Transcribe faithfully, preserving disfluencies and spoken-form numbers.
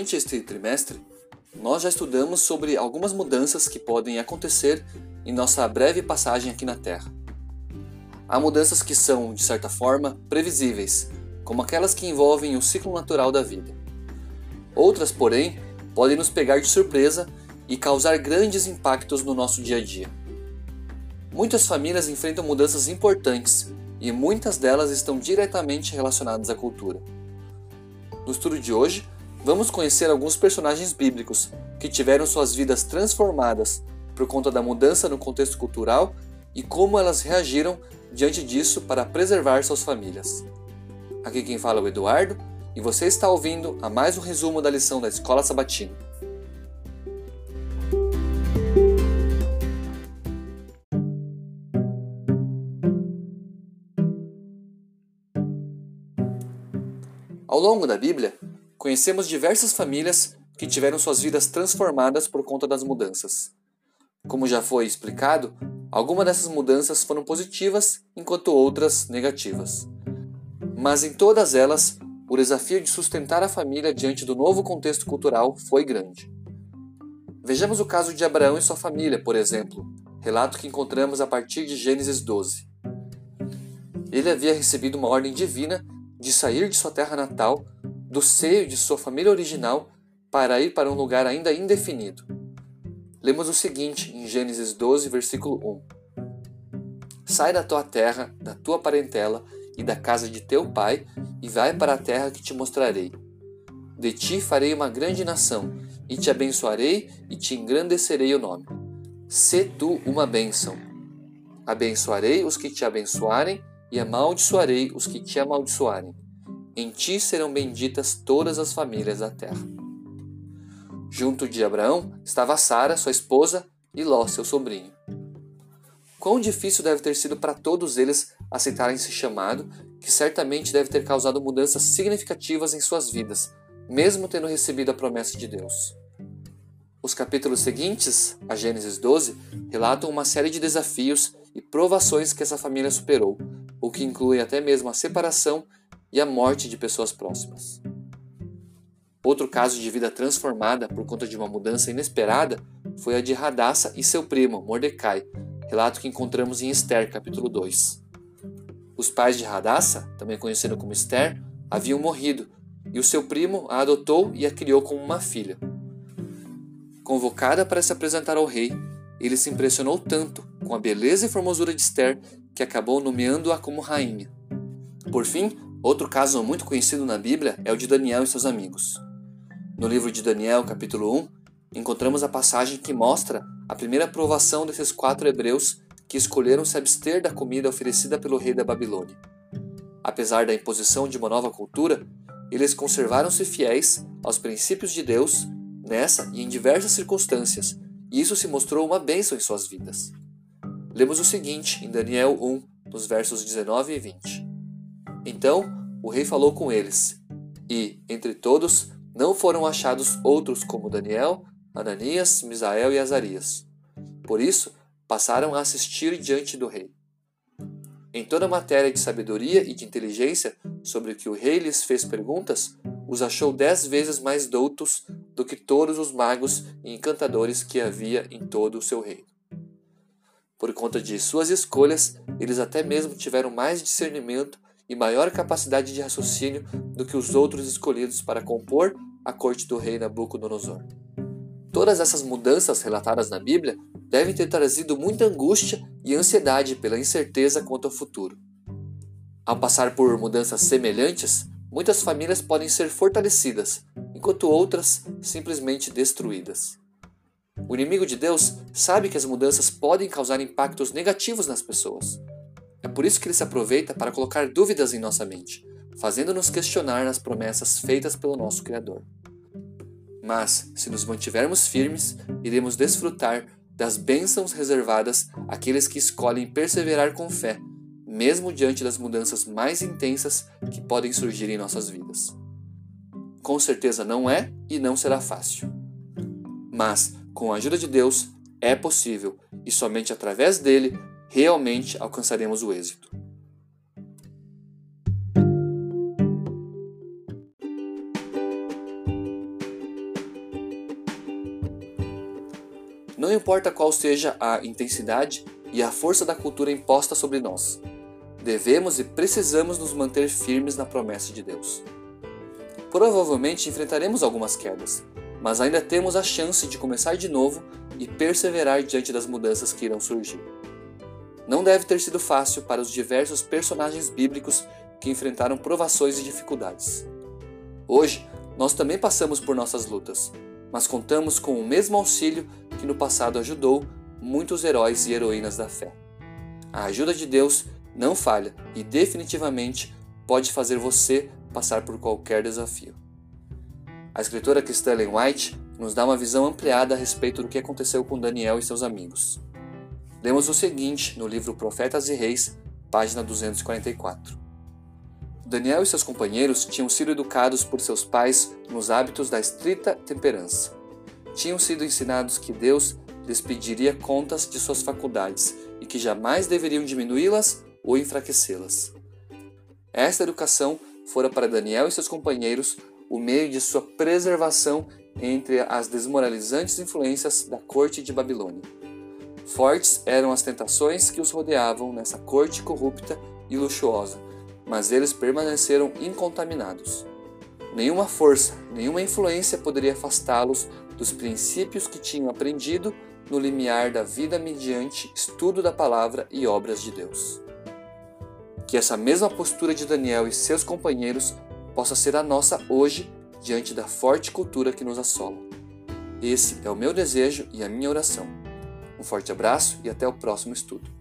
Durante este trimestre, nós já estudamos sobre algumas mudanças que podem acontecer em nossa breve passagem aqui na Terra. Há mudanças que são, de certa forma, previsíveis, como aquelas que envolvem o ciclo natural da vida. Outras, porém, podem nos pegar de surpresa e causar grandes impactos no nosso dia a dia. Muitas famílias enfrentam mudanças importantes e muitas delas estão diretamente relacionadas à cultura. No estudo de hoje, vamos conhecer alguns personagens bíblicos que tiveram suas vidas transformadas por conta da mudança no contexto cultural e como elas reagiram diante disso para preservar suas famílias. Aqui quem fala é o Eduardo e você está ouvindo a mais um resumo da lição da Escola Sabatina. Ao longo da Bíblia, conhecemos diversas famílias que tiveram suas vidas transformadas por conta das mudanças. Como já foi explicado, algumas dessas mudanças foram positivas, enquanto outras negativas. Mas em todas elas, o desafio de sustentar a família diante do novo contexto cultural foi grande. Vejamos o caso de Abraão e sua família, por exemplo, relato que encontramos a partir de Gênesis doze. Ele havia recebido uma ordem divina de sair de sua terra natal, do seio de sua família original, para ir para um lugar ainda indefinido. Lemos o seguinte em Gênesis doze, versículo um. Sai da tua terra, da tua parentela e da casa de teu pai, e vai para a terra que te mostrarei. De ti farei uma grande nação, e te abençoarei e te engrandecerei o nome. Sê tu uma bênção. Abençoarei os que te abençoarem, e amaldiçoarei os que te amaldiçoarem. Em ti serão benditas todas as famílias da terra. Junto de Abraão estava Sara, sua esposa, e Ló, seu sobrinho. Quão difícil deve ter sido para todos eles aceitarem esse chamado, que certamente deve ter causado mudanças significativas em suas vidas, mesmo tendo recebido a promessa de Deus. Os capítulos seguintes, a Gênesis doze, relatam uma série de desafios e provações que essa família superou, o que inclui até mesmo a separação e a morte de pessoas próximas. Outro caso de vida transformada por conta de uma mudança inesperada foi a de Hadassa e seu primo, Mordecai, relato que encontramos em Ester, capítulo dois. Os pais de Hadassa, também conhecido como Ester, haviam morrido, e o seu primo a adotou e a criou como uma filha. Convocada para se apresentar ao rei, ele se impressionou tanto com a beleza e formosura de Ester que acabou nomeando-a como rainha. Por fim, outro caso muito conhecido na Bíblia é o de Daniel e seus amigos. No livro de Daniel, capítulo um, encontramos a passagem que mostra a primeira provação desses quatro hebreus que escolheram se abster da comida oferecida pelo rei da Babilônia. Apesar da imposição de uma nova cultura, eles conservaram-se fiéis aos princípios de Deus nessa e em diversas circunstâncias, e isso se mostrou uma bênção em suas vidas. Lemos o seguinte em Daniel um, nos versos dezenove e vinte. Então o rei falou com eles, e, entre todos, não foram achados outros como Daniel, Ananias, Misael e Azarias. Por isso, passaram a assistir diante do rei. Em toda a matéria de sabedoria e de inteligência sobre o que o rei lhes fez perguntas, os achou dez vezes mais doutos do que todos os magos e encantadores que havia em todo o seu reino. Por conta de suas escolhas, eles até mesmo tiveram mais discernimento e maior capacidade de raciocínio do que os outros escolhidos para compor a corte do rei Nabucodonosor. Todas essas mudanças relatadas na Bíblia devem ter trazido muita angústia e ansiedade pela incerteza quanto ao futuro. Ao passar por mudanças semelhantes, muitas famílias podem ser fortalecidas, enquanto outras simplesmente destruídas. O inimigo de Deus sabe que as mudanças podem causar impactos negativos nas pessoas. É por isso que ele se aproveita para colocar dúvidas em nossa mente, fazendo-nos questionar nas promessas feitas pelo nosso Criador. Mas, se nos mantivermos firmes, iremos desfrutar das bênçãos reservadas àqueles que escolhem perseverar com fé, mesmo diante das mudanças mais intensas que podem surgir em nossas vidas. Com certeza não é e não será fácil. Mas, com a ajuda de Deus, é possível, e somente através dele, realmente alcançaremos o êxito. Não importa qual seja a intensidade e a força da cultura imposta sobre nós, devemos e precisamos nos manter firmes na promessa de Deus. Provavelmente enfrentaremos algumas quedas, mas ainda temos a chance de começar de novo e perseverar diante das mudanças que irão surgir. Não deve ter sido fácil para os diversos personagens bíblicos que enfrentaram provações e dificuldades. Hoje, nós também passamos por nossas lutas, mas contamos com o mesmo auxílio que no passado ajudou muitos heróis e heroínas da fé. A ajuda de Deus não falha e definitivamente pode fazer você passar por qualquer desafio. A escritora cristã Ellen White nos dá uma visão ampliada a respeito do que aconteceu com Daniel e seus amigos. Lemos o seguinte no livro Profetas e Reis, página duzentos e quarenta e quatro. Daniel e seus companheiros tinham sido educados por seus pais nos hábitos da estrita temperança. Tinham sido ensinados que Deus lhes pediria contas de suas faculdades e que jamais deveriam diminuí-las ou enfraquecê-las. Esta educação fora para Daniel e seus companheiros o meio de sua preservação entre as desmoralizantes influências da corte de Babilônia. Fortes eram as tentações que os rodeavam nessa corte corrupta e luxuosa, mas eles permaneceram incontaminados. Nenhuma força, nenhuma influência poderia afastá-los dos princípios que tinham aprendido no limiar da vida mediante estudo da palavra e obras de Deus. Que essa mesma postura de Daniel e seus companheiros possa ser a nossa hoje, diante da forte cultura que nos assola. Esse é o meu desejo e a minha oração. Um forte abraço e até o próximo estudo.